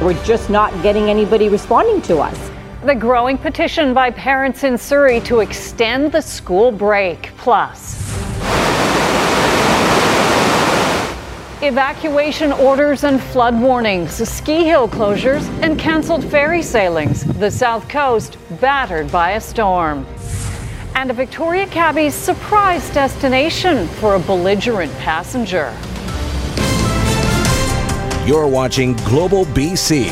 We're just not getting anybody responding to us. The growing petition by parents in Surrey to extend the school break. Plus, evacuation orders and flood warnings, ski hill closures and cancelled ferry sailings. The South Coast battered by a storm. And a Victoria cabbie's surprise destination for a belligerent passenger. You're watching Global BC.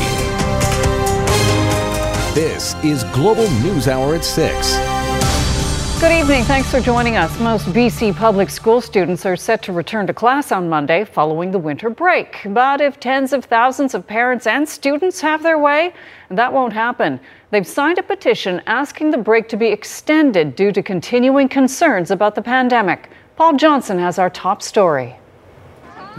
This is Global News Hour at 6. Good evening. Thanks for joining us. Most BC public school students are set to return to class on Monday following the winter break. But if tens of thousands of parents and students have their way, that won't happen. They've signed a petition asking the break to be extended due to continuing concerns about the pandemic. Paul Johnson has our top story.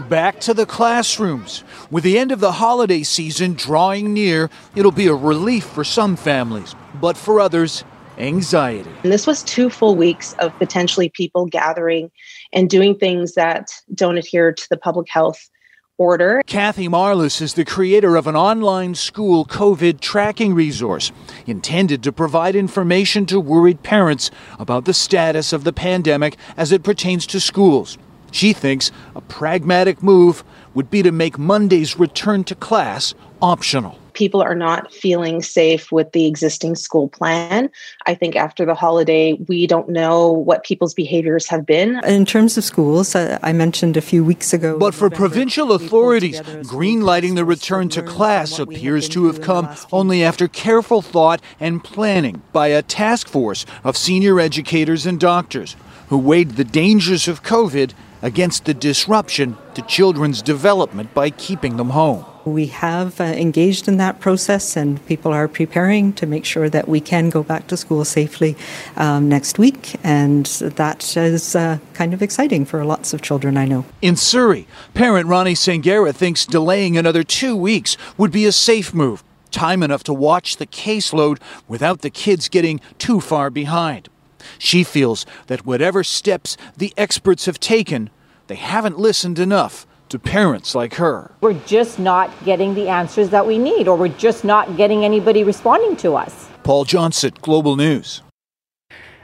Back to the classrooms. With the end of the holiday season drawing near, it'll be a relief for some families, but for others, anxiety. And this was 2 full weeks of potentially people gathering and doing things that don't adhere to the public health order. Kathy Marlis is the creator of an online school COVID tracking resource intended to provide information to worried parents about the status of the pandemic as it pertains to schools. She thinks a pragmatic move would be to make Monday's return to class optional. People are not feeling safe with the existing school plan. I think after the holiday, we don't know what people's behaviors have been. In terms of schools, I mentioned a few weeks ago. But for provincial authorities, greenlighting the return to class appears to have come only after careful thought and planning by a task force of senior educators and doctors who weighed the dangers of COVID against the disruption to children's development by keeping them home. We have engaged in that process, and people are preparing to make sure that we can go back to school safely next week, and that is kind of exciting for lots of children, I know. In Surrey, parent Ronnie Sangera thinks delaying another 2 weeks would be a safe move, time enough to watch the caseload without the kids getting too far behind. She feels that whatever steps the experts have taken, they haven't listened enough to parents like her. We're just not getting the answers that we need, or we're just not getting anybody responding to us. Paul Johnson, Global News.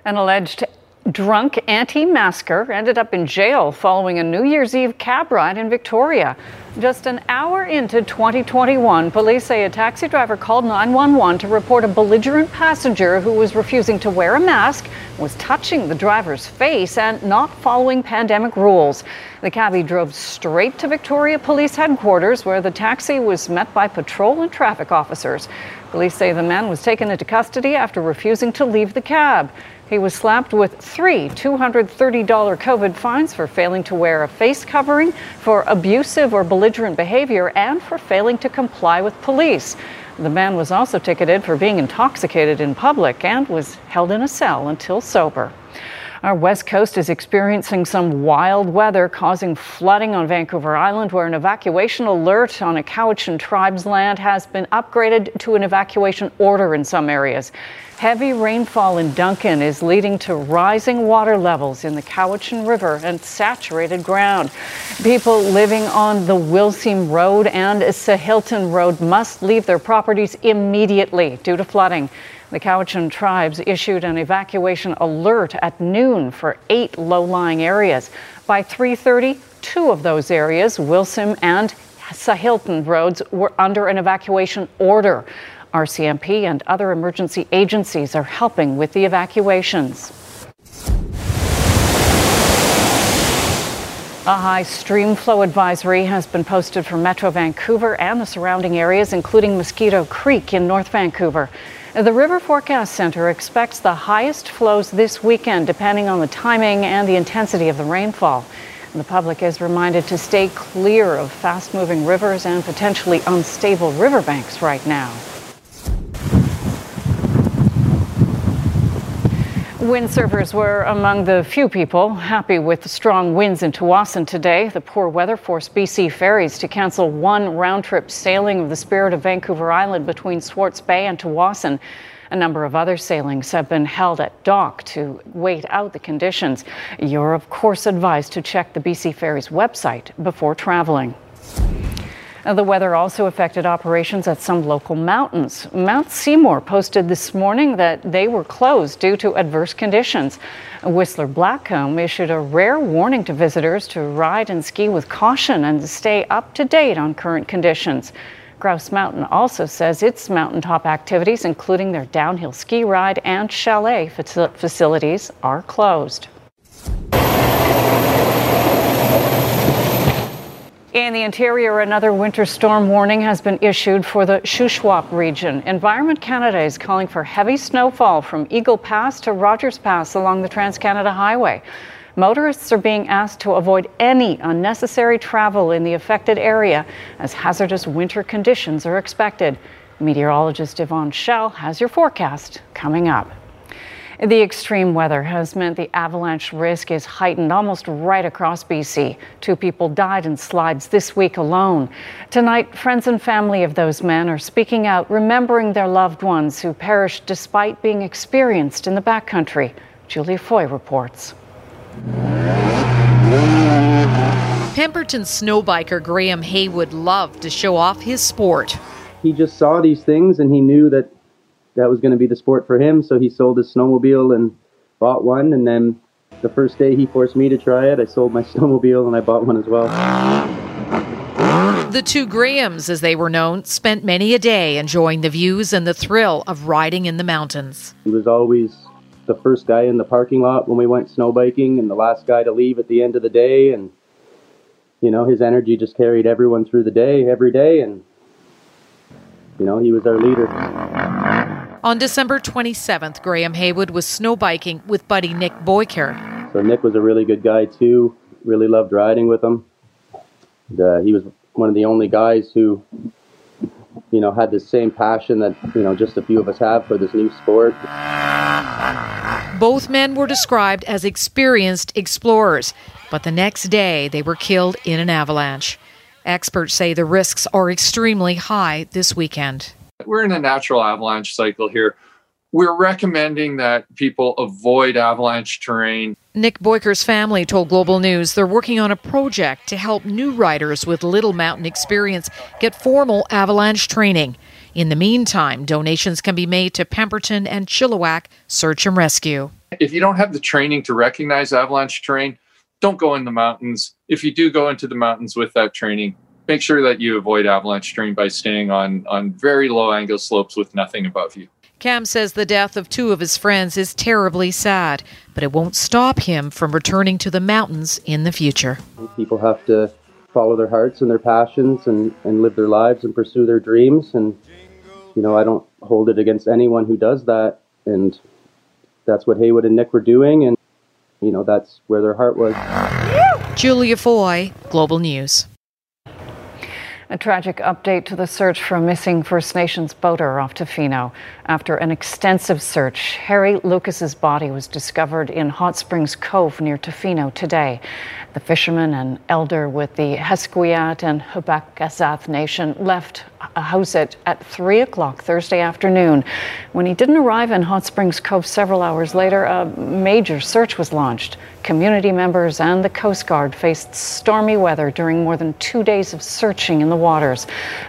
An alleged drunk anti-masker ended up in jail following a New Year's Eve cab ride in Victoria. Just an hour into 2021, police say a taxi driver called 911 to report a belligerent passenger who was refusing to wear a mask, was touching the driver's face, and not following pandemic rules. The cabbie drove straight to Victoria Police Headquarters, where the taxi was met by patrol and traffic officers. Police say the man was taken into custody after refusing to leave the cab. He was slapped with 3 $230 COVID fines for failing to wear a face covering, for abusive or belligerent behavior, and for failing to comply with police. The man was also ticketed for being intoxicated in public and was held in a cell until sober. Our West Coast is experiencing some wild weather, causing flooding on Vancouver Island, where an evacuation alert on a Cowichan tribe's land has been upgraded to an evacuation order in some areas. Heavy rainfall in Duncan is leading to rising water levels in the Cowichan River and saturated ground. People living on the Wilseam Road and Sehilton Road must leave their properties immediately due to flooding. The Cowichan tribes issued an evacuation alert at noon for 8 low-lying areas. By 3:30, 2 of those areas, Wilsum and Sehilton Roads, were under an evacuation order. RCMP and other emergency agencies are helping with the evacuations. A high stream flow advisory has been posted for Metro Vancouver and the surrounding areas, including Mosquito Creek in North Vancouver. The River Forecast Centre expects the highest flows this weekend, depending on the timing and the intensity of the rainfall. The public is reminded to stay clear of fast-moving rivers and potentially unstable riverbanks right now. Windsurfers were among the few people happy with the strong winds in Tawasin today. The poor weather forced BC Ferries to cancel one round-trip sailing of the Spirit of Vancouver Island between Swartz Bay and Tawasin. A number of other sailings have been held at dock to wait out the conditions. You're, of course, advised to check the BC Ferries website before traveling. The weather also affected operations at some local mountains. Mount Seymour posted this morning that they were closed due to adverse conditions. Whistler Blackcomb issued a rare warning to visitors to ride and ski with caution and to stay up to date on current conditions. Grouse Mountain also says its mountaintop activities, including their downhill ski ride and chalet facilities, are closed. In the interior, another winter storm warning has been issued for the Shuswap region. Environment Canada is calling for heavy snowfall from Eagle Pass to Rogers Pass along the Trans-Canada Highway. Motorists are being asked to avoid any unnecessary travel in the affected area as hazardous winter conditions are expected. Meteorologist Yvonne has your forecast coming up. The extreme weather has meant the avalanche risk is heightened almost right across BC. 2 people died in slides this week alone. Tonight, friends and family of those men are speaking out, remembering their loved ones who perished despite being experienced in the backcountry. Julia Foy reports. Pemberton snowbiker Graham Haywood loved to show off his sport. He just saw these things and he knew that that was going to be the sport for him, so he sold his snowmobile and bought one, and then the first day he forced me to try it, I sold my snowmobile and I bought one as well. The two Grahams, as they were known, spent many a day enjoying the views and the thrill of riding in the mountains. He was always the first guy in the parking lot when we went snow biking and the last guy to leave at the end of the day, and you know, his energy just carried everyone through the day, every day, and you know, he was our leader. On December 27th, Graham Haywood was snow biking with buddy Nick Boyker. So Nick was a really good guy too, really loved riding with him. And, he was one of the only guys who, you know, had the same passion that, you know, just a few of us have for this new sport. Both men were described as experienced explorers, but the next day they were killed in an avalanche. Experts say the risks are extremely high this weekend. We're in a natural avalanche cycle here. We're recommending that people avoid avalanche terrain. Nick Boyker's family told Global News they're working on a project to help new riders with little mountain experience get formal avalanche training. In the meantime, donations can be made to Pemberton and Chilliwack Search and Rescue. If you don't have the training to recognize avalanche terrain, don't go in the mountains. If you do go into the mountains with that training, make sure that you avoid avalanche terrain by staying on very low angle slopes with nothing above you. Cam says the death of 2 of his friends is terribly sad, but it won't stop him from returning to the mountains in the future. People have to follow their hearts and their passions and live their lives and pursue their dreams. And, you know, I don't hold it against anyone who does that. And that's what Haywood and Nick were doing. And, you know, that's where their heart was. Julia Foy, Global News. A tragic update to the search for a missing First Nations boater off Tofino. After an extensive search, Harry Lucas's body was discovered in Hot Springs Cove near Tofino today. The fisherman and elder with the Hesquiat and Hubakasath nation left Howsett at 3 o'clock Thursday afternoon. When he didn't arrive in Hot Springs Cove several hours later, a major search was launched. Community members and the Coast Guard faced stormy weather during more than 2 days of searching in the waters.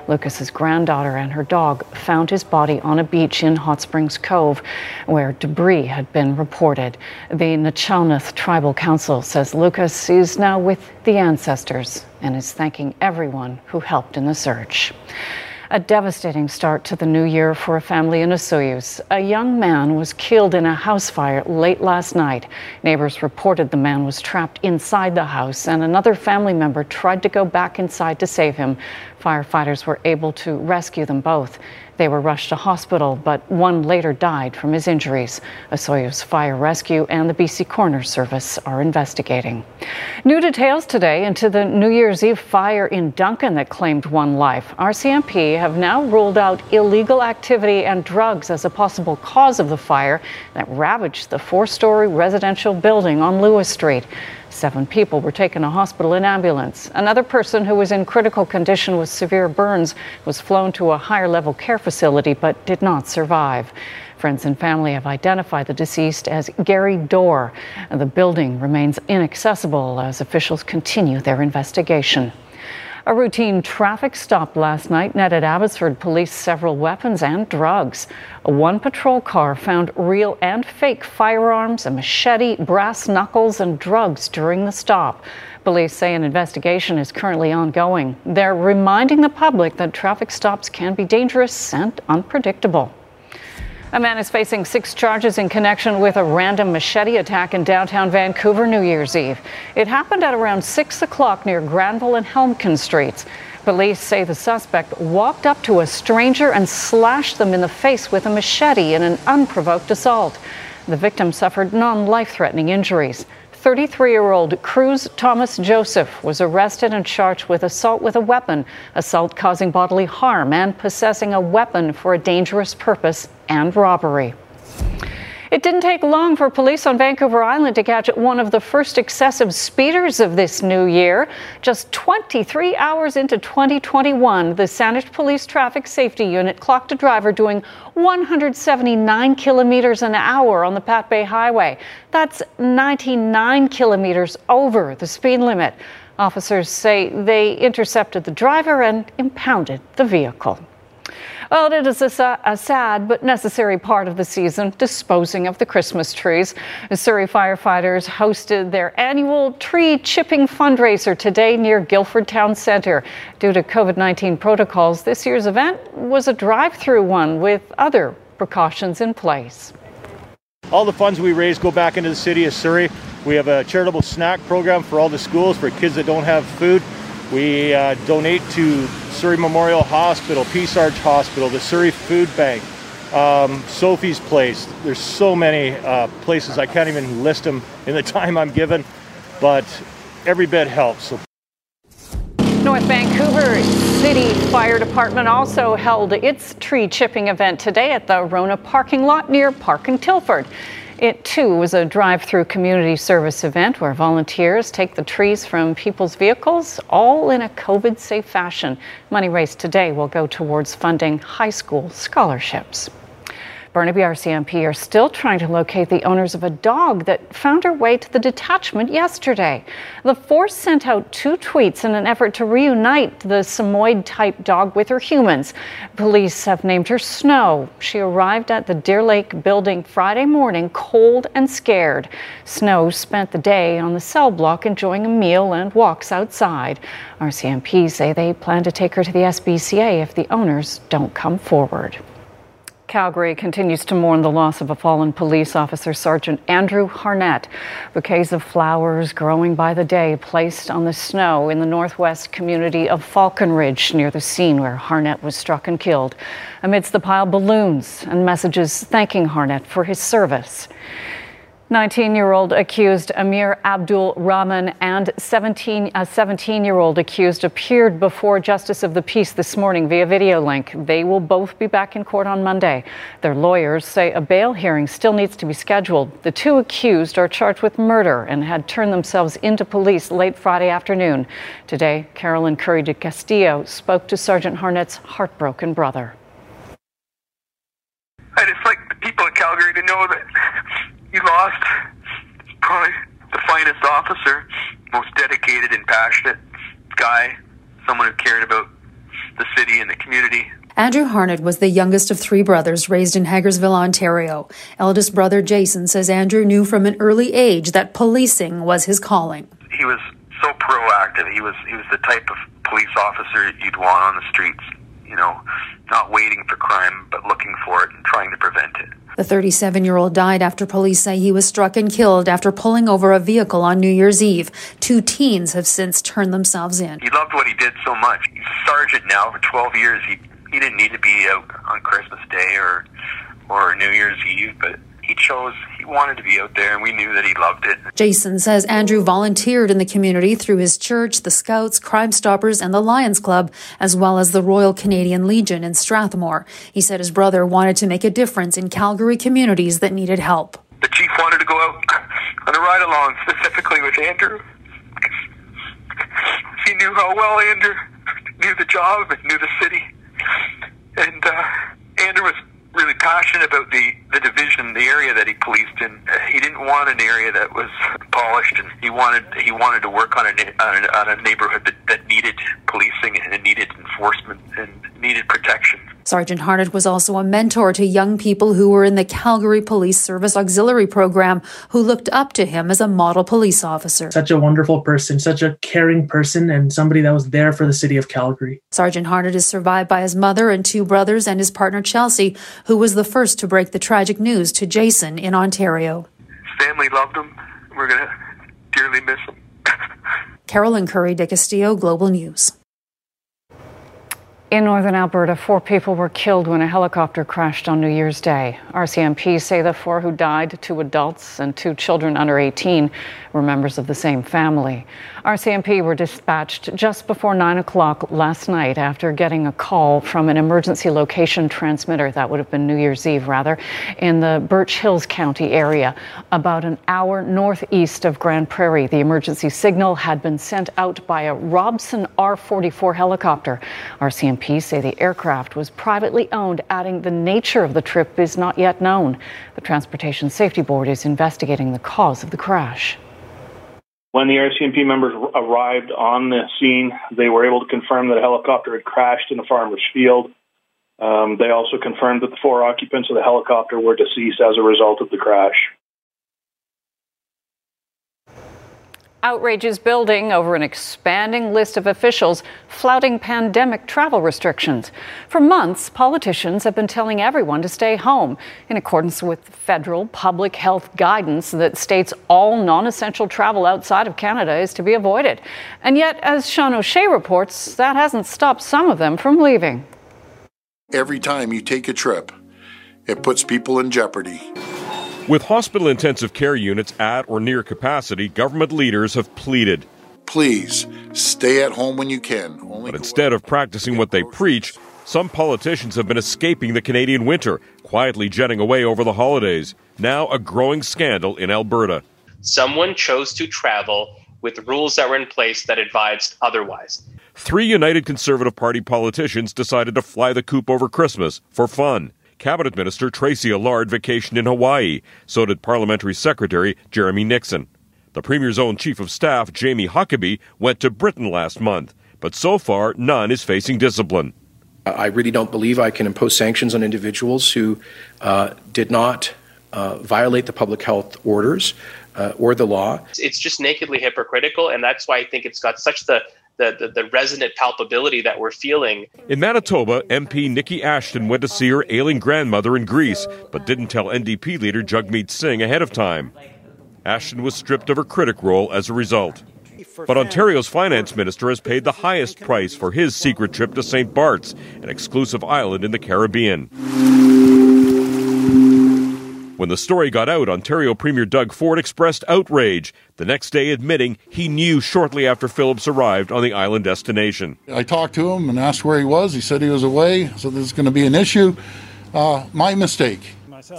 Lucas's granddaughter and her dog found his body on a beach in Hot Springs Cove, where debris had been reported. The Nuu-chah-nulth Tribal Council says Lucas is now with the ancestors and is thanking everyone who helped in the search. A devastating start to the new year for a family in Osoyoos. A young man was killed in a house fire late last night. Neighbors reported the man was trapped inside the house and another family member tried to go back inside to save him. Firefighters were able to rescue them both. They were rushed to hospital, but one later died from his injuries. Osoyoos Fire Rescue and the BC Coroner's Service are investigating. New details today into the New Year's Eve fire in Duncan that claimed 1 life. RCMP have now ruled out illegal activity and drugs as a possible cause of the fire that ravaged the 4-story residential building on Lewis Street. 7 people were taken to hospital in ambulance. Another person who was in critical condition with severe burns was flown to a higher level care facility but did not survive. Friends and family have identified the deceased as Gary Dorr. The building remains inaccessible as officials continue their investigation. A routine traffic stop last night netted Abbotsford police several weapons and drugs. One patrol car found real and fake firearms, a machete, brass knuckles and drugs during the stop. Police say an investigation is currently ongoing. They're reminding the public that traffic stops can be dangerous and unpredictable. A man is facing 6 charges in connection with a random machete attack in downtown Vancouver New Year's Eve. It happened at around 6 o'clock near Granville and Helmkin Streets. Police say the suspect walked up to a stranger and slashed them in the face with a machete in an unprovoked assault. The victim suffered non-life-threatening injuries. 33-year-old Cruz Thomas Joseph was arrested and charged with assault with a weapon, assault causing bodily harm, and possessing a weapon for a dangerous purpose, and robbery. It didn't take long for police on Vancouver Island to catch one of the first excessive speeders of this new year. Just 23 hours into 2021, the Saanich Police Traffic Safety Unit clocked a driver doing 179 kilometers an hour on the Pat Bay Highway. That's 99 kilometers over the speed limit. Officers say they intercepted the driver and impounded the vehicle. Well, it is a sad but necessary part of the season, disposing of the Christmas trees. The Surrey firefighters hosted their annual tree chipping fundraiser today near Guildford Town Centre. Due to COVID-19 protocols, this year's event was a drive-through one with other precautions in place. All the funds we raise go back into the city of Surrey. We have a charitable snack program for all the schools for kids that don't have food. We donate to Surrey Memorial Hospital, Peace Arch Hospital, the Surrey Food Bank, Sophie's Place. There's so many places, I can't even list them in the time I'm given, but every bit helps. North Vancouver City Fire Department also held its tree chipping event today at the Rona parking lot near Park and Tilford. It, too, was a drive-through community service event where volunteers take the trees from people's vehicles, all in a COVID-safe fashion. Money raised today will go towards funding high school scholarships. Burnaby RCMP are still trying to locate the owners of a dog that found her way to the detachment yesterday. The force sent out 2 tweets in an effort to reunite the Samoyed-type dog with her humans. Police have named her Snow. She arrived at the Deer Lake building Friday morning, cold and scared. Snow spent the day on the cell block enjoying a meal and walks outside. RCMP say they plan to take her to the SPCA if the owners don't come forward. Calgary continues to mourn the loss of a fallen police officer, Sergeant Andrew Harnett. Bouquets of flowers growing by the day placed on the snow in the northwest community of Falcon Ridge near the scene where Harnett was struck and killed. Amidst the pile, balloons and messages thanking Harnett for his service. 19-year-old accused Amir Abdul Rahman and a 17-year-old accused appeared before Justice of the Peace this morning via video link. They will both be back in court on Monday. Their lawyers say a bail hearing still needs to be scheduled. The 2 accused are charged with murder and had turned themselves into police late Friday afternoon. Today, Carolyn Curry de Castillo spoke to Sergeant Harnett's heartbroken brother. I just like the people of Calgary to know that he lost probably the finest officer, most dedicated and passionate guy, someone who cared about the city and the community. Andrew Harnett was the youngest of 3 brothers raised in Hagersville, Ontario. Eldest brother Jason says Andrew knew from an early age that policing was his calling. He was so proactive. He was the type of police officer you'd want on the streets, you know, not waiting for crime, but looking for it and trying to prevent it. The 37-year-old died after police say he was struck and killed after pulling over a vehicle on New Year's Eve. 2 teens have since turned themselves in. He loved what he did so much. He's a sergeant now for 12 years. He didn't need to be out on Christmas Day or New Year's Eve, but he wanted to be out there, and we knew that he loved it. Jason says Andrew volunteered in the community through his church, the Scouts, Crime Stoppers, and the Lions Club, as well as the Royal Canadian Legion in Strathmore. He said his brother wanted to make a difference in Calgary communities that needed help. The chief wanted to go out on a ride-along, specifically with Andrew. He knew how well Andrew knew the job and knew the city. And Andrew was really passionate about the division, the area that he policed in. He didn't want an area that was polished, and he wanted to work on a neighborhood that needed policing and it needed enforcement and needed protection. Sergeant Harnett was also a mentor to young people who were in the Calgary Police Service Auxiliary Program, who looked up to him as a model police officer. Such a wonderful person, such a caring person, and somebody that was there for the city of Calgary. Sergeant Harnett is survived by his mother and two brothers and his partner Chelsea, who was the first to break the tragic news to Jason in Ontario. His family loved him. We're going to dearly miss him. Carolyn Curry de Castillo, Global News. In northern Alberta, 4 people were killed when a helicopter crashed on New Year's Day. RCMP say the 4 who died, 2 adults and 2 children under 18, were members of the same family. RCMP were dispatched just before 9 o'clock last night after getting a call from an emergency location transmitter, that would have been New Year's Eve rather, in the Birch Hills County area, about an hour northeast of Grand Prairie. The emergency signal had been sent out by a Robson R-44 helicopter. RCMP say the aircraft was privately owned, adding the nature of the trip is not yet known. The Transportation Safety Board is investigating the cause of the crash. When the RCMP members arrived on the scene, they were able to confirm that a helicopter had crashed in a farmer's field. They also confirmed that the 4 occupants of the helicopter were deceased as a result of the crash. Outrage is building over an expanding list of officials flouting pandemic travel restrictions. For months, politicians have been telling everyone to stay home in accordance with federal public health guidance that states all non-essential travel outside of Canada is to be avoided. And yet, as Sean O'Shea reports, that hasn't stopped some of them from leaving. Every time you take a trip, it puts people in jeopardy. With hospital intensive care units at or near capacity, government leaders have pleaded, please, stay at home when you can. But instead of practicing what they preach, some politicians have been escaping the Canadian winter, quietly jetting away over the holidays. Now a growing scandal in Alberta. Someone chose to travel with rules that were in place that advised otherwise. 3 United Conservative Party politicians decided to fly the coop over Christmas for fun. Cabinet Minister Tracy Allard vacationed in Hawaii. So did Parliamentary Secretary Jeremy Nixon. The Premier's own Chief of Staff, Jamie Huckabee, went to Britain last month. But so far, none is facing discipline. I really don't believe I can impose sanctions on individuals who did not violate the public health orders or the law. It's just nakedly hypocritical, and that's why I think it's got such the resonant palpability that we're feeling. In Manitoba, MP Nikki Ashton went to see her ailing grandmother in Greece, but didn't tell NDP leader Jagmeet Singh ahead of time. Ashton was stripped of her critic role as a result. But Ontario's finance minister has paid the highest price for his secret trip to St. Bart's, an exclusive island in the Caribbean. When the story got out, Ontario Premier Doug Ford expressed outrage, the next day admitting he knew shortly after Phillips arrived on the island destination. I talked to him and asked where he was. He said he was away, so there's going to be an issue. My mistake.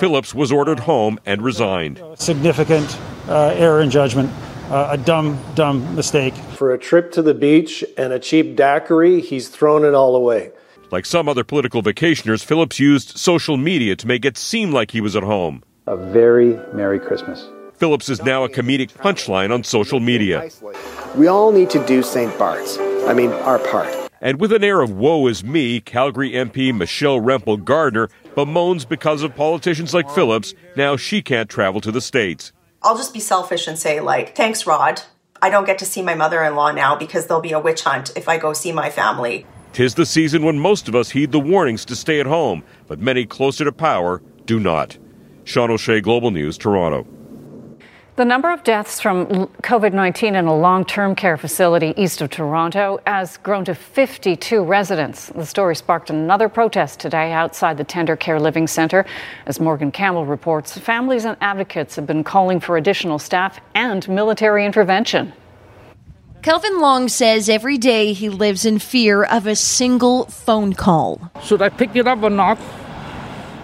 Phillips was ordered home and resigned. Significant error in judgment. A dumb mistake. For a trip to the beach and a cheap daiquiri, he's thrown it all away. Like some other political vacationers, Phillips used social media to make it seem like he was at home. A very Merry Christmas. Phillips is now a comedic punchline on social media. We all need to do St. Bart's. I mean, our part. And with an air of woe is me, Calgary MP Michelle Rempel Gardner bemoans because of politicians like Phillips, now she can't travel to the States. I'll just be selfish and say, thanks, Rod. I don't get to see my mother-in-law now because there'll be a witch hunt if I go see my family. 'Tis the season when most of us heed the warnings to stay at home, but many closer to power do not. Sean O'Shea, Global News, Toronto. The number of deaths from COVID-19 in a long-term care facility east of Toronto has grown to 52 residents. The story sparked another protest today outside the Tender Care Living Centre. As Morgan Campbell reports, families and advocates have been calling for additional staff and military intervention. Kelvin Long says every day he lives in fear of a single phone call. Should I pick it up or not?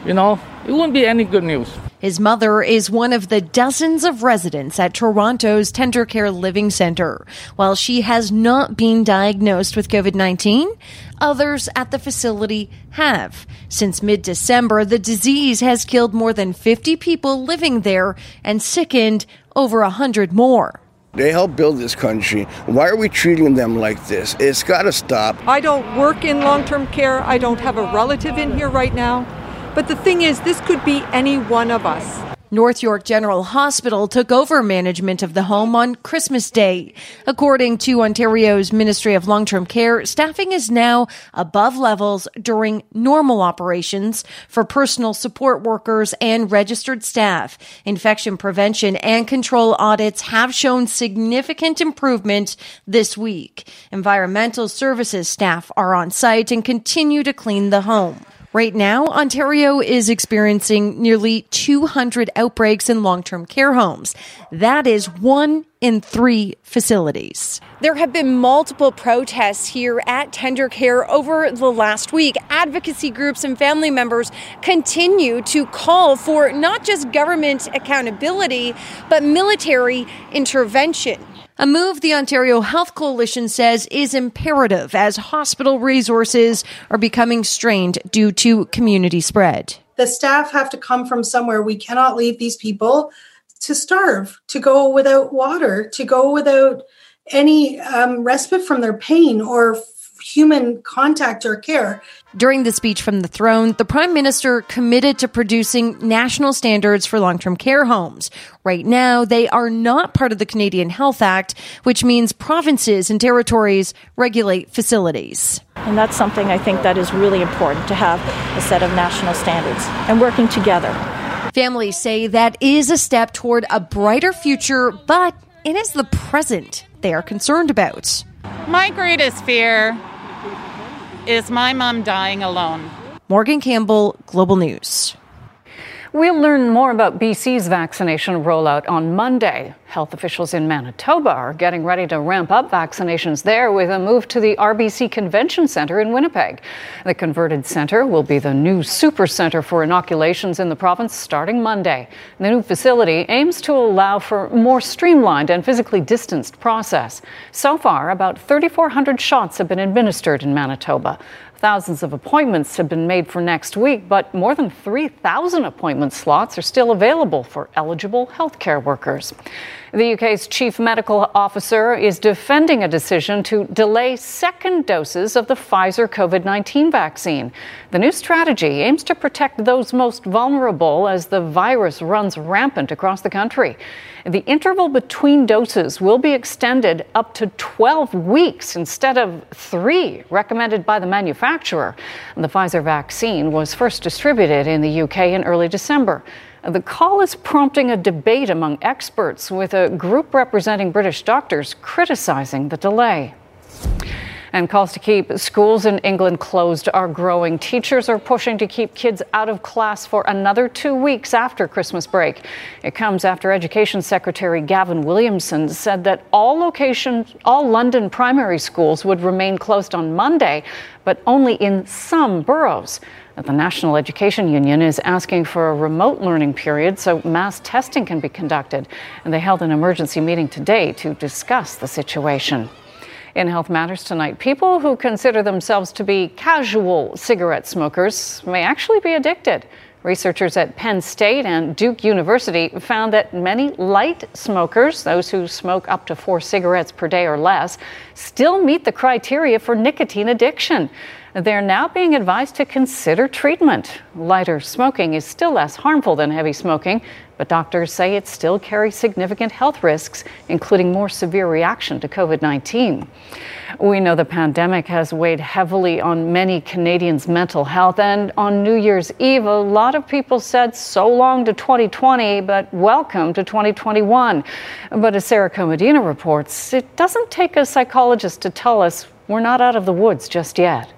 You know, it wouldn't be any good news. His mother is one of the dozens of residents at Toronto's Tender Care Living Centre. While she has not been diagnosed with COVID-19, others at the facility have. Since mid-December, the disease has killed more than 50 people living there and sickened over 100 more. They helped build this country. Why are we treating them like this? It's got to stop. I don't work in long-term care. I don't have a relative in here right now. But the thing is, this could be any one of us. North York General Hospital took over management of the home on Christmas Day. According to Ontario's Ministry of Long-Term Care, staffing is now above levels during normal operations for personal support workers and registered staff. Infection prevention and control audits have shown significant improvement this week. Environmental services staff are on site and continue to clean the home. Right now, Ontario is experiencing nearly 200 outbreaks in long-term care homes. That is one in three facilities. There have been multiple protests here at Tender Care over the last week. Advocacy groups and family members continue to call for not just government accountability, but military intervention. A move the Ontario Health Coalition says is imperative as hospital resources are becoming strained due to community spread. The staff have to come from somewhere. We cannot leave these people to starve, to go without water, to go without any respite from their pain or human contact or care. During the speech from the throne, the Prime Minister committed to producing national standards for long-term care homes. Right now, they are not part of the Canadian Health Act, which means provinces and territories regulate facilities. And that's something I think that is really important, to have a set of national standards and working together. Families say that is a step toward a brighter future, but it is the present they are concerned about. My greatest fear is my mom dying alone. Morgan Campbell, Global News. We'll learn more about BC's vaccination rollout on Monday. Health officials in Manitoba are getting ready to ramp up vaccinations there with a move to the RBC Convention Centre in Winnipeg. The converted centre will be the new super centre for inoculations in the province starting Monday. The new facility aims to allow for more streamlined and physically distanced process. So far, about 3,400 shots have been administered in Manitoba. Thousands of appointments have been made for next week, but more than 3,000 appointment slots are still available for eligible healthcare workers. The UK's chief medical officer is defending a decision to delay second doses of the Pfizer COVID-19 vaccine. The new strategy aims to protect those most vulnerable as the virus runs rampant across the country. The interval between doses will be extended up to 12 weeks instead of 3 recommended by the manufacturer. The Pfizer vaccine was first distributed in the UK in early December. The call is prompting a debate among experts, with a group representing British doctors criticizing the delay. And calls to keep schools in England closed are growing. Teachers are pushing to keep kids out of class for another 2 weeks after Christmas break. It comes after Education Secretary Gavin Williamson said that all London primary schools would remain closed on Monday, but only in some boroughs. The National Education Union is asking for a remote learning period so mass testing can be conducted. And they held an emergency meeting today to discuss the situation. In Health Matters tonight, people who consider themselves to be casual cigarette smokers may actually be addicted. Researchers at Penn State and Duke University found that many light smokers, those who smoke up to 4 cigarettes per day or less, still meet the criteria for nicotine addiction. They're now being advised to consider treatment. Lighter smoking is still less harmful than heavy smoking, but doctors say it still carries significant health risks, including more severe reaction to COVID-19. We know the pandemic has weighed heavily on many Canadians' mental health, and on New Year's Eve, a lot of people said so long to 2020, but welcome to 2021. But as Sarah Comedina reports, it doesn't take a psychologist to tell us we're not out of the woods just yet.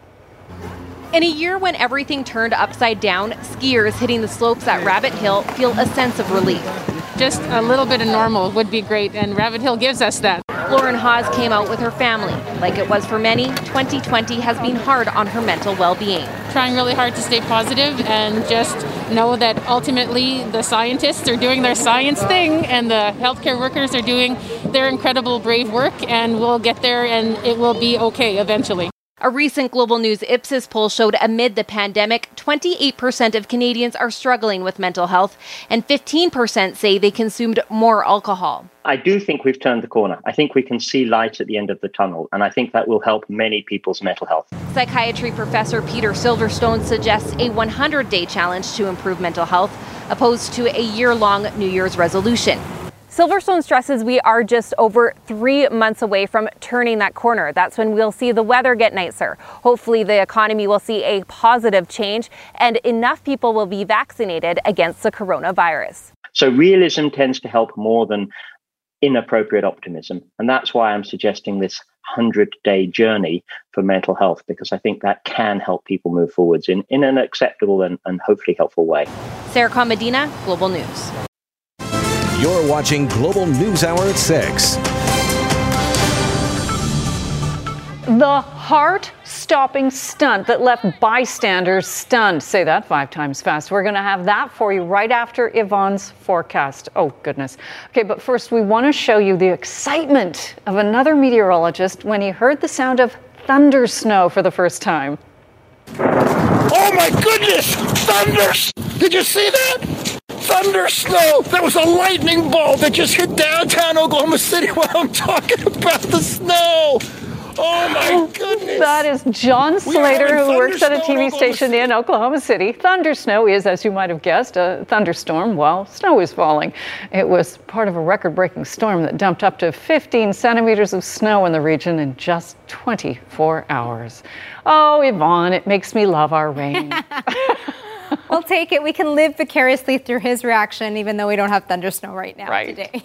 In a year when everything turned upside down, skiers hitting the slopes at Rabbit Hill feel a sense of relief. Just a little bit of normal would be great, and Rabbit Hill gives us that. Lauren Hawes came out with her family. Like it was for many, 2020 has been hard on her mental well-being. Trying really hard to stay positive and just know that ultimately the scientists are doing their science thing and the healthcare workers are doing their incredible, brave work, and we'll get there and it will be okay eventually. A recent Global News Ipsos poll showed amid the pandemic, 28% of Canadians are struggling with mental health and 15% say they consumed more alcohol. I do think we've turned the corner. I think we can see light at the end of the tunnel, and I think that will help many people's mental health. Psychiatry professor Peter Silverstone suggests a 100-day challenge to improve mental health, opposed to a year-long New Year's resolution. Silverstone stresses we are just over 3 months away from turning that corner. That's when we'll see the weather get nicer. Hopefully the economy will see a positive change and enough people will be vaccinated against the coronavirus. So realism tends to help more than inappropriate optimism. And that's why I'm suggesting this 100-day journey for mental health, because I think that can help people move forwards in an acceptable and hopefully helpful way. Sarah Comedina, Global News. You're watching Global News Hour at 6. The heart-stopping stunt that left bystanders stunned. Say that 5 times fast. We're going to have that for you right after Yvonne's forecast. Oh, goodness. Okay, but first we want to show you the excitement of another meteorologist when he heard the sound of thunder snow for the first time. Oh, my goodness! Thunder! Did you see that? Thunder snow. That was a lightning bolt that just hit downtown Oklahoma City while I'm talking about the snow. Oh, my goodness. That is John Slater, who works at a TV station in Oklahoma City. Thunder snow is, as you might have guessed, a thunderstorm while snow is falling. It was part of a record-breaking storm that dumped up to 15 centimeters of snow in the region in just 24 hours. Oh, Yvonne, it makes me love our rain. We'll take it. We can live vicariously through his reaction, even though we don't have thunder snow right now today.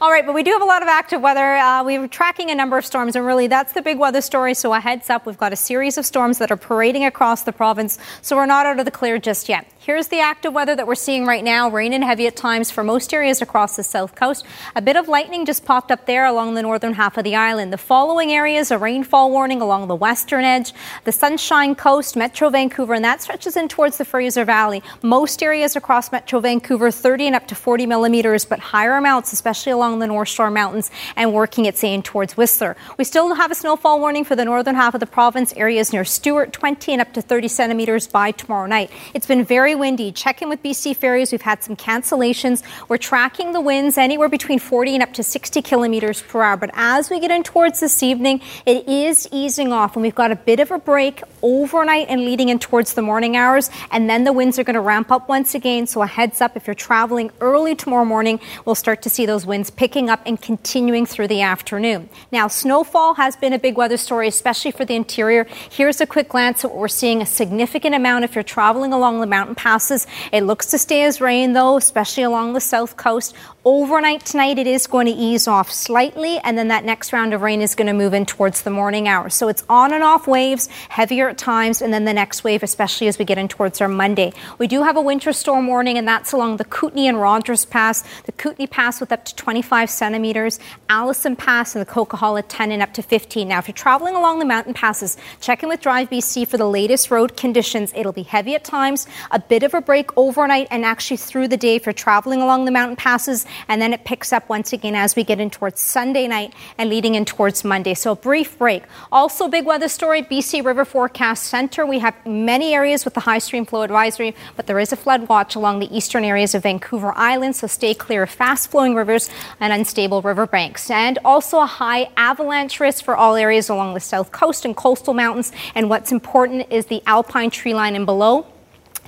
All right, but we do have a lot of active weather. We're tracking a number of storms, and really that's the big weather story. So a heads up, we've got a series of storms that are parading across the province, so we're not out of the clear just yet. Here's the active weather that we're seeing right now. Rain and heavy at times for most areas across the south coast. A bit of lightning just popped up there along the northern half of the island. The following areas, a rainfall warning along the western edge, the Sunshine Coast, Metro Vancouver, and that stretches in towards the Fraser Valley. Most areas across Metro Vancouver, 30 and up to 40 millimeters, but higher amounts, especially along the North Shore Mountains and working its way in towards Whistler. We still have a snowfall warning for the northern half of the province, areas near Stewart, 20 and up to 30 centimeters by tomorrow night. It's been very windy. Check in with BC Ferries. We've had some cancellations. We're tracking the winds anywhere between 40 and up to 60 kilometers per hour. But as we get in towards this evening, it is easing off, and we've got a bit of a break overnight and leading in towards the morning hours. And then the winds are going to ramp up once again. So a heads up, if you're traveling early tomorrow morning, we'll start to see those winds picking up and continuing through the afternoon. Now, snowfall has been a big weather story, especially for the interior. Here's a quick glance at what we're seeing. A significant amount if you're traveling along the mountain passes. It looks to stay as rain, though, especially along the south coast. Overnight tonight, it is going to ease off slightly, and then that next round of rain is going to move in towards the morning hours. So it's on and off waves, heavier at times, and then the next wave, especially as we get in towards our Monday. We do have a winter storm warning, and that's along the Kootenay and Rogers Pass, the Kootenay Pass with up to 25 centimeters, Allison Pass and the Coquihalla 10 and up to 15. Now, if you're traveling along the mountain passes, check in with Drive BC for the latest road conditions. It'll be heavy at times, a bit of a break overnight and actually through the day if you're traveling along the mountain passes. And then it picks up once again as we get in towards Sunday night and leading in towards Monday. So a brief break. Also, big weather story, BC River Forecast Centre. We have many areas with the high stream flow advisory, but there is a flood watch along the eastern areas of Vancouver Island. So stay clear of fast flowing rivers and unstable riverbanks. And also a high avalanche risk for all areas along the south coast and coastal mountains. And what's important is the alpine tree line and below.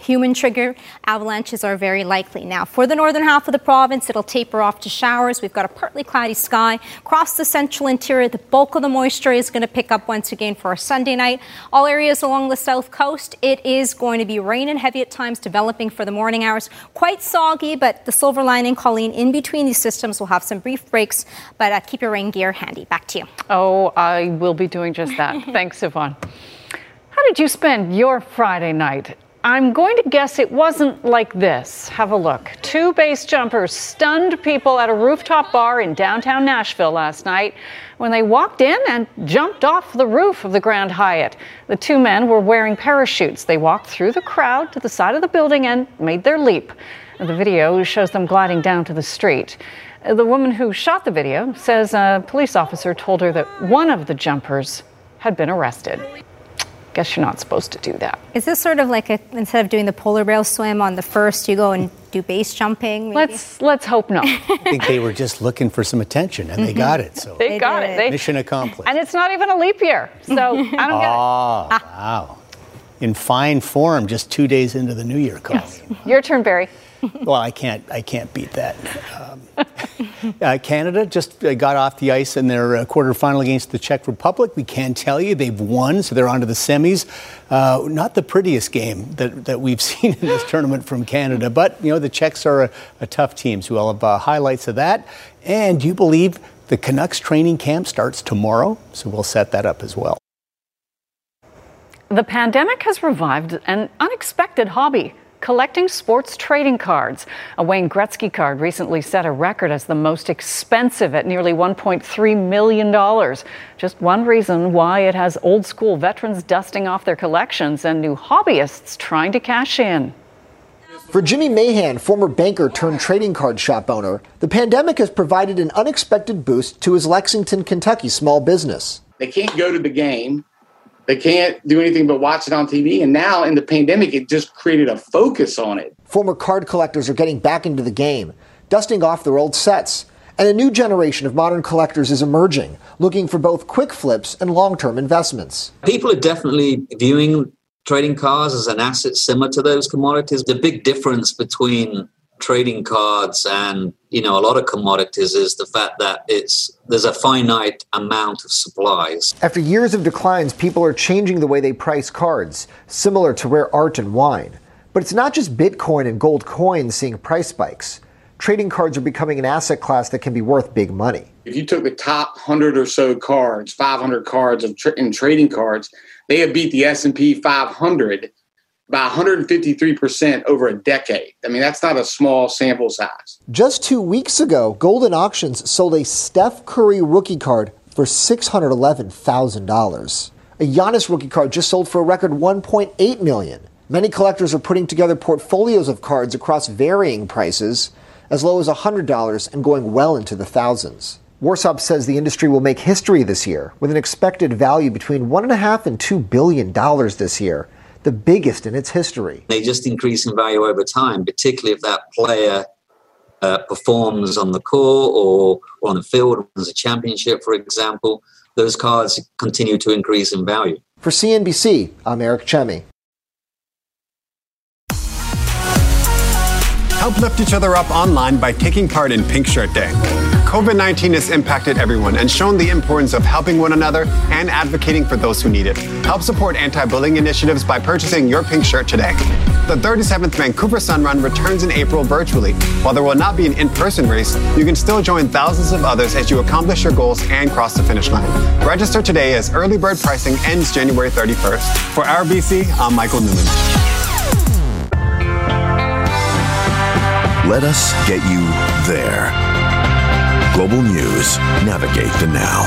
Human trigger avalanches are very likely. Now, for the northern half of the province, it'll taper off to showers. We've got a partly cloudy sky. Across the central interior, the bulk of the moisture is going to pick up once again for our Sunday night. All areas along the south coast, it is going to be rain and heavy at times developing for the morning hours. Quite soggy, but the silver lining, Colleen, in between these systems will have some brief breaks, but keep your rain gear handy. Back to you. Oh, I will be doing just that. Thanks, Yvonne. How did you spend your Friday night? I'm going to guess it wasn't like this. Have a look. 2 base jumpers stunned people at a rooftop bar in downtown Nashville last night when they walked in and jumped off the roof of the Grand Hyatt. The 2 men were wearing parachutes. They walked through the crowd to the side of the building and made their leap. The video shows them gliding down to the street. The woman who shot the video says a police officer told her that one of the jumpers had been arrested. Guess you're not supposed to do that. Is this sort of like a, instead of doing the polar bear swim on the first, you go and do base jumping? Maybe? Let's hope not. I think they were just looking for some attention, and they got it. So they got it. Mission accomplished. And it's not even a leap year, so I don't get it. Oh, wow. In fine form, just 2 days into the New Year, Carly. Yes. Your turn, Barry. Well, I can't beat that. Canada just got off the ice in their quarterfinal against the Czech Republic. We can tell you they've won, so they're on to the semis. Not the prettiest game that we've seen in this tournament from Canada, but, you know, the Czechs are a tough team, so we'll have highlights of that. And do you believe the Canucks training camp starts tomorrow? So we'll set that up as well. The pandemic has revived an unexpected hobby: collecting sports trading cards. A Wayne Gretzky card recently set a record as the most expensive at nearly $1.3 million. Just one reason why it has old-school veterans dusting off their collections and new hobbyists trying to cash in. For Jimmy Mahan, former banker turned trading card shop owner, the pandemic has provided an unexpected boost to his Lexington, Kentucky small business. They can't go to the game. They can't do anything but watch it on TV. And now in the pandemic, it just created a focus on it. Former card collectors are getting back into the game, dusting off their old sets. And a new generation of modern collectors is emerging, looking for both quick flips and long-term investments. People are definitely viewing trading cards as an asset similar to those commodities. The big difference between trading cards and, you know, a lot of commodities is the fact that there's a finite amount of supplies. After years of declines, people are changing the way they price cards, similar to rare art and wine. But it's not just Bitcoin and gold coins seeing price spikes. Trading cards are becoming an asset class that can be worth big money. If you took the top 100 or so cards, 500 cards in trading cards, they have beat the S&P 500 by 153% over a decade. I mean, that's not a small sample size. Just 2 weeks ago, Golden Auctions sold a Steph Curry rookie card for $611,000. A Giannis rookie card just sold for a record $1.8 million. Many collectors are putting together portfolios of cards across varying prices, as low as $100 and going well into the thousands. Warsop says the industry will make history this year, with an expected value between $1.5 and $2 billion this year, the biggest in its history. They just increase in value over time, particularly if that player performs on the court or on the field, as a championship, for example. Those cards continue to increase in value. For CNBC, I'm Eric Chemi. Help lift each other up online by taking part in Pink Shirt Day. COVID-19 has impacted everyone and shown the importance of helping one another and advocating for those who need it. Help support anti-bullying initiatives by purchasing your pink shirt today. The 37th Vancouver Sun Run returns in April virtually. While there will not be an in-person race, you can still join thousands of others as you accomplish your goals and cross the finish line. Register today as early bird pricing ends January 31st. For Our BC, I'm Michael Newman. Let us get you there. Global News. Navigate the now.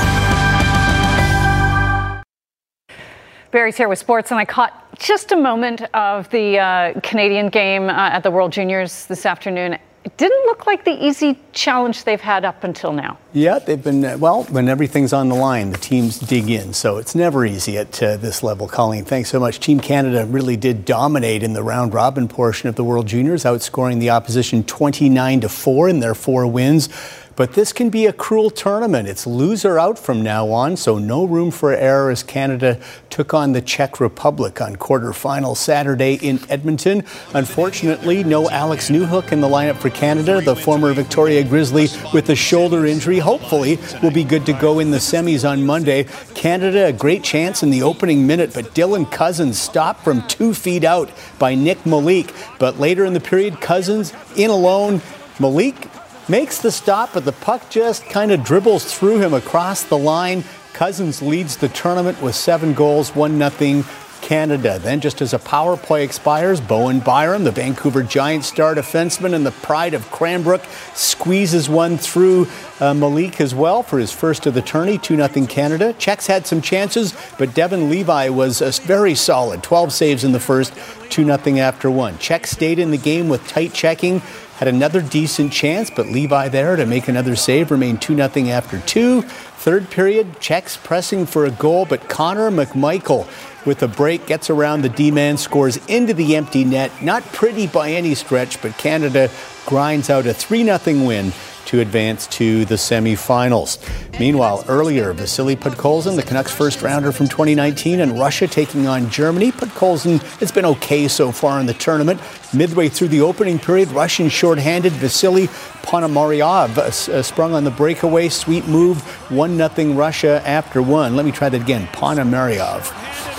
Barry's here with sports, and I caught just a moment of the Canadian game at the World Juniors this afternoon. It didn't look like the easy challenge they've had up until now. Yeah, they've been, when everything's on the line, the teams dig in. So it's never easy at this level. Colleen, thanks so much. Team Canada really did dominate in the round-robin portion of the World Juniors, outscoring the opposition 29-4 in their four wins. But this can be a cruel tournament. It's loser out from now on, so no room for error as Canada took on the Czech Republic on quarterfinal Saturday in Edmonton. Unfortunately, no Alex Newhook in the lineup for Canada. The former Victoria Grizzly with a shoulder injury, hopefully will be good to go in the semis on Monday. Canada, a great chance in the opening minute, but Dylan Cousins stopped from 2 feet out by Nick Malik. But later in the period, Cousins in alone. Malik makes the stop, but the puck just kind of dribbles through him across the line. Cousins leads the tournament with 7 goals, 1-0 Canada. Then just as a power play expires, Bowen Byram, the Vancouver Giants star defenseman and the pride of Cranbrook, squeezes one through Malik as well for his first of the tourney, 2-0 Canada. Czechs had some chances, but Devin Levi was very solid, 12 saves in the first, 2-0 after one. Czechs stayed in the game with tight checking. had another decent chance, but Levi there to make another save, remained 2-0 after two. Third period, Czechs pressing for a goal, but Connor McMichael with a break gets around the D-man, scores into the empty net. Not pretty by any stretch, but Canada grinds out a 3-0 win to advance to the semi-finals. Meanwhile, earlier, Vasily Podkolzin, the Canucks' first-rounder from 2019, and Russia taking on Germany. Podkolzin has been okay so far in the tournament. Midway through the opening period, Russian shorthanded. Vasily Ponomaryov sprung on the breakaway. Sweet move, 1-0 Russia after one. Let me try that again, Ponomaryov.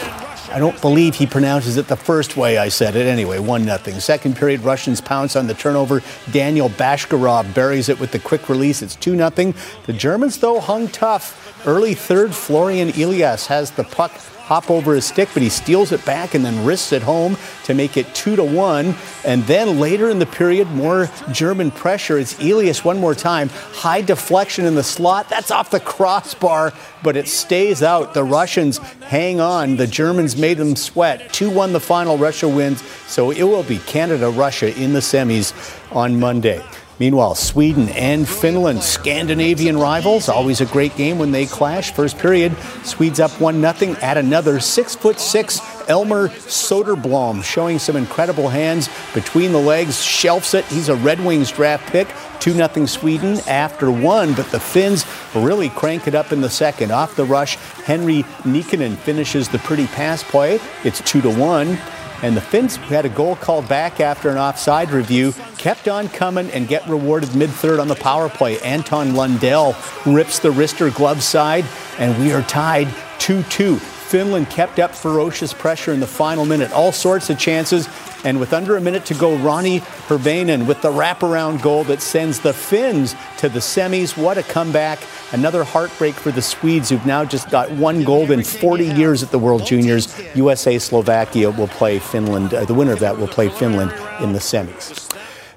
I don't believe he pronounces it the first way I said it. Anyway, 1-0. Second period, Russians pounce on the turnover. Daniel Bashkirov buries it with the quick release. It's 2-0. The Germans, though, hung tough. Early third, Florian Elias has the puck hop over his stick, but he steals it back and then wrists it home to make it 2-1. And then later in the period, more German pressure. It's Elias one more time. High deflection in the slot. That's off the crossbar, but it stays out. The Russians hang on. The Germans made them sweat. 2-1 the final. Russia wins. So it will be Canada-Russia in the semis on Monday. Meanwhile, Sweden and Finland, Scandinavian rivals, always a great game when they clash. First period, Swedes up 1-0. Add another 6'6" Elmer Soderblom, showing some incredible hands between the legs, shelves it. He's a Red Wings draft pick. 2-0 Sweden after one, but the Finns really crank it up in the second. Off the rush, Henri Nikkinen finishes the pretty pass play. It's 2-1. And the Finns had a goal called back after an offside review, kept on coming and get rewarded mid-third on the power play. Anton Lundell rips the wrister glove side, and we are tied 2-2. Finland kept up ferocious pressure in the final minute. All sorts of chances. And with under a minute to go, Ronnie Hirvonen with the wraparound goal that sends the Finns to the semis. What a comeback. Another heartbreak for the Swedes, who've now just got one gold in 40 years at the World Juniors. USA Slovakia will play Finland. The winner of that will play Finland in the semis.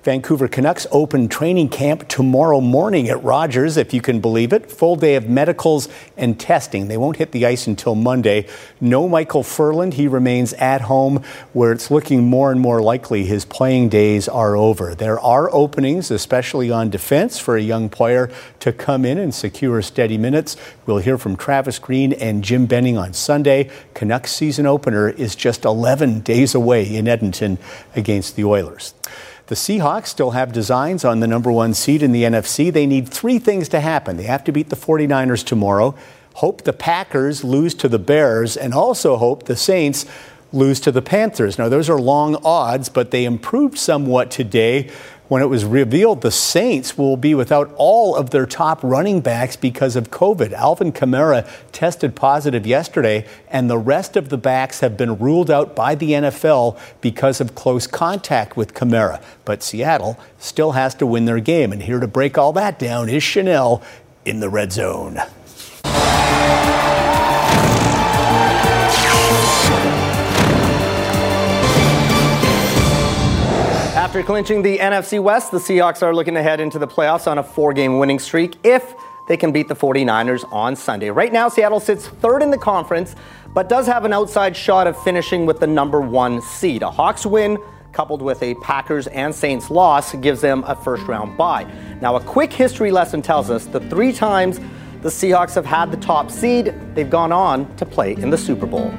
Vancouver Canucks open training camp tomorrow morning at Rogers, if you can believe it. Full day of medicals and testing. They won't hit the ice until Monday. No Michael Furland. He remains at home, where it's looking more and more likely his playing days are over. There are openings, especially on defense, for a young player to come in and secure steady minutes. We'll hear from Travis Green and Jim Benning on Sunday. Canucks season opener is just 11 days away in Edmonton against the Oilers. The Seahawks still have designs on the #1 seed in the NFC. They need three things to happen. They have to beat the 49ers tomorrow, hope the Packers lose to the Bears, and also hope the Saints lose to the Panthers. Now, those are long odds, but they improved somewhat today when it was revealed the Saints will be without all of their top running backs because of COVID. Alvin Kamara tested positive yesterday, and the rest of the backs have been ruled out by the NFL because of close contact with Kamara. But Seattle still has to win their game. And here to break all that down is Chanel in the red zone. After clinching the NFC West, the Seahawks are looking to head into the playoffs on a 4-game winning streak if they can beat the 49ers on Sunday. Right now, Seattle sits third in the conference, but does have an outside shot of finishing with the #1 seed. A Hawks win, coupled with a Packers and Saints loss, gives them a first-round bye. Now, a quick history lesson tells us the three times the Seahawks have had the top seed, they've gone on to play in the Super Bowl.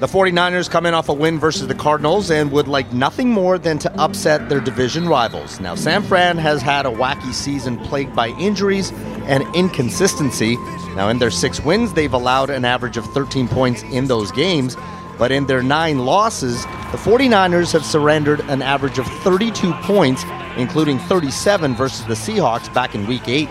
The 49ers come in off a win versus the Cardinals and would like nothing more than to upset their division rivals. Now, San Fran has had a wacky season plagued by injuries and inconsistency. Now, in their 6 wins, they've allowed an average of 13 points in those games. But in their 9 losses, the 49ers have surrendered an average of 32 points, including 37 versus the Seahawks back in Week 8.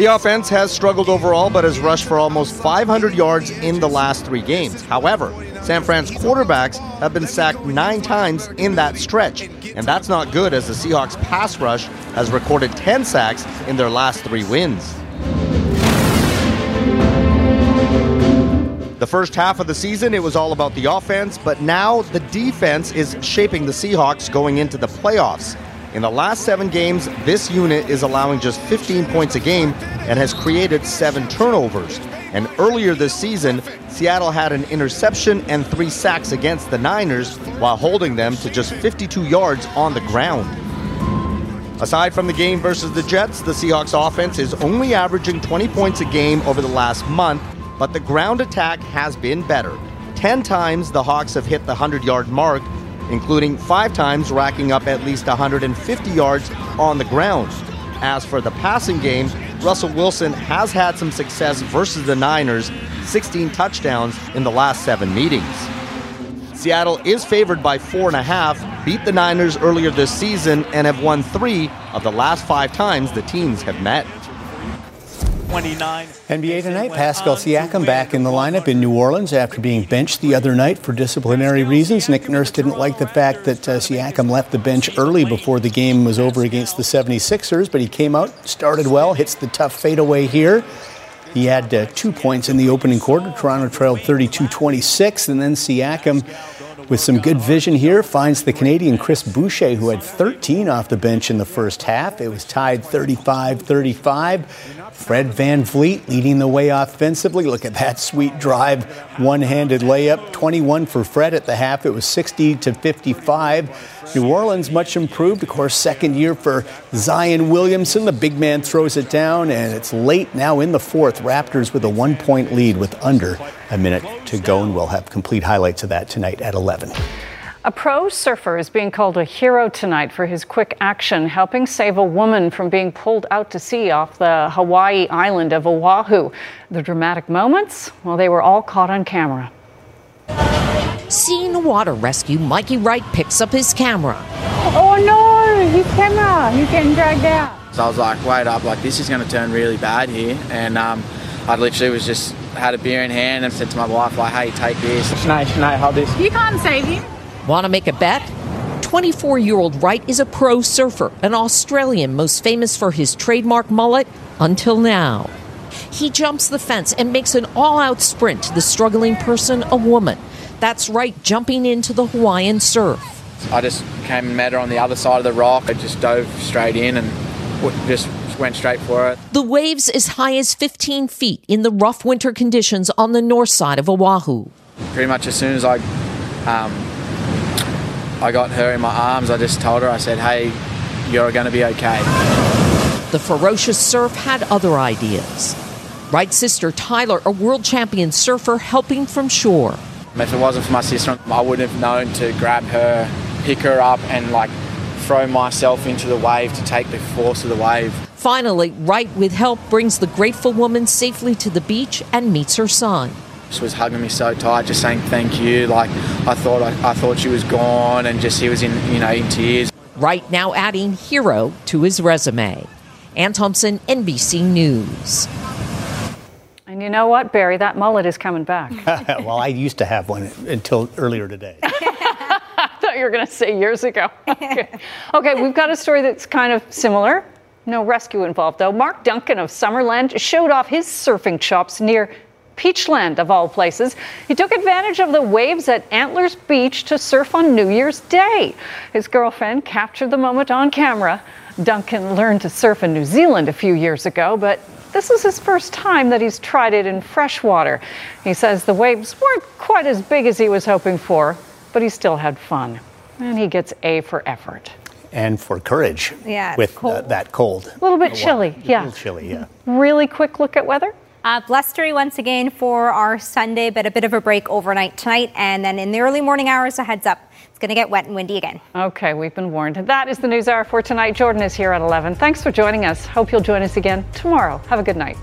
The offense has struggled overall, but has rushed for almost 500 yards in the last 3 games. However, San Fran's quarterbacks have been sacked 9 times in that stretch, and that's not good, as the Seahawks' pass rush has recorded 10 sacks in their last 3 wins. The first half of the season, it was all about the offense, but now the defense is shaping the Seahawks going into the playoffs. In the last 7 games, this unit is allowing just 15 points a game and has created 7 turnovers. And earlier this season, Seattle had an interception and 3 sacks against the Niners while holding them to just 52 yards on the ground. Aside from the game versus the Jets, the Seahawks offense is only averaging 20 points a game over the last month, but the ground attack has been better. 10 times the Hawks have hit the 100-yard mark, including 5 times racking up at least 150 yards on the ground. As for the passing game, Russell Wilson has had some success versus the Niners, 16 touchdowns in the last 7 meetings. Seattle is favored by 4.5, beat the Niners earlier this season, and have won 3 of the last 5 times the teams have met. 29. NBA tonight, Pascal Siakam back in the lineup in New Orleans after being benched the other night for disciplinary reasons. Nick Nurse didn't like the fact that Siakam left the bench early before the game was over against the 76ers, but he came out, started well, hits the tough fadeaway here. He had 2 points in the opening quarter. Toronto trailed 32-26, and then Siakam, with some good vision here, finds the Canadian Chris Boucher, who had 13 off the bench in the first half. It was tied 35-35. Fred VanVleet leading the way offensively. Look at that sweet drive, one-handed layup. 21 for Fred at the half. It was 60-55. New Orleans much improved. Of course, second year for Zion Williamson. The big man throws it down, and it's late now in the fourth. Raptors with a 1-point lead with under a minute to go, and we'll have complete highlights of that tonight at 11. A pro surfer is being called a hero tonight for his quick action, helping save a woman from being pulled out to sea off the Hawaii island of Oahu. The dramatic moments? Well, they were all caught on camera. Seeing the water rescue, Mikey Wright picks up his camera. Oh no, his camera, he's getting dragged out. So I was like, wait up, like this is going to turn really bad here. And I literally was just had a beer in hand and said to my wife, like, hey, take this. Shanae, hold this. You can't save him. Want to make a bet? 24-year-old Wright is a pro surfer, an Australian most famous for his trademark mullet until now. He jumps the fence and makes an all-out sprint to the struggling person, a woman. That's Wright jumping into the Hawaiian surf. I just came and met her on the other side of the rock. I just dove straight in and just went straight for it. The waves as high as 15 feet in the rough winter conditions on the north side of Oahu. Pretty much as soon as I got her in my arms, I just told her, I said, hey, you're going to be okay. The ferocious surf had other ideas. Wright's sister, Tyler, a world champion surfer, helping from shore. If it wasn't for my sister, I wouldn't have known to grab her, pick her up, and throw myself into the wave to take the force of the wave. Finally, Wright, with help, brings the grateful woman safely to the beach and meets her son. She was hugging me so tight, just saying thank you. I thought she was gone, and just he was in tears. Wright now adding hero to his resume. Ann Thompson, NBC News. And you know what, Barry? That mullet is coming back. Well, I used to have one until earlier today. I thought you were going to say years ago. Okay, we've got a story that's kind of similar. No rescue involved, though. Mark Duncan of Summerland showed off his surfing chops near Peachland, of all places. He took advantage of the waves at Antlers Beach to surf on New Year's Day. His girlfriend captured the moment on camera. Duncan learned to surf in New Zealand a few years ago, but this is his first time that he's tried it in freshwater. He says the waves weren't quite as big as he was hoping for, but he still had fun. And he gets A for effort. And for courage, yeah, with cold. That cold. A little bit chilly, yeah. A little chilly, yeah. Really quick look at weather. Blustery once again for our Sunday, but a bit of a break overnight tonight. And then in the early morning hours, a heads up. It's going to get wet and windy again. Okay, we've been warned. That is the news hour for tonight. Jordan is here at 11. Thanks for joining us. Hope you'll join us again tomorrow. Have a good night.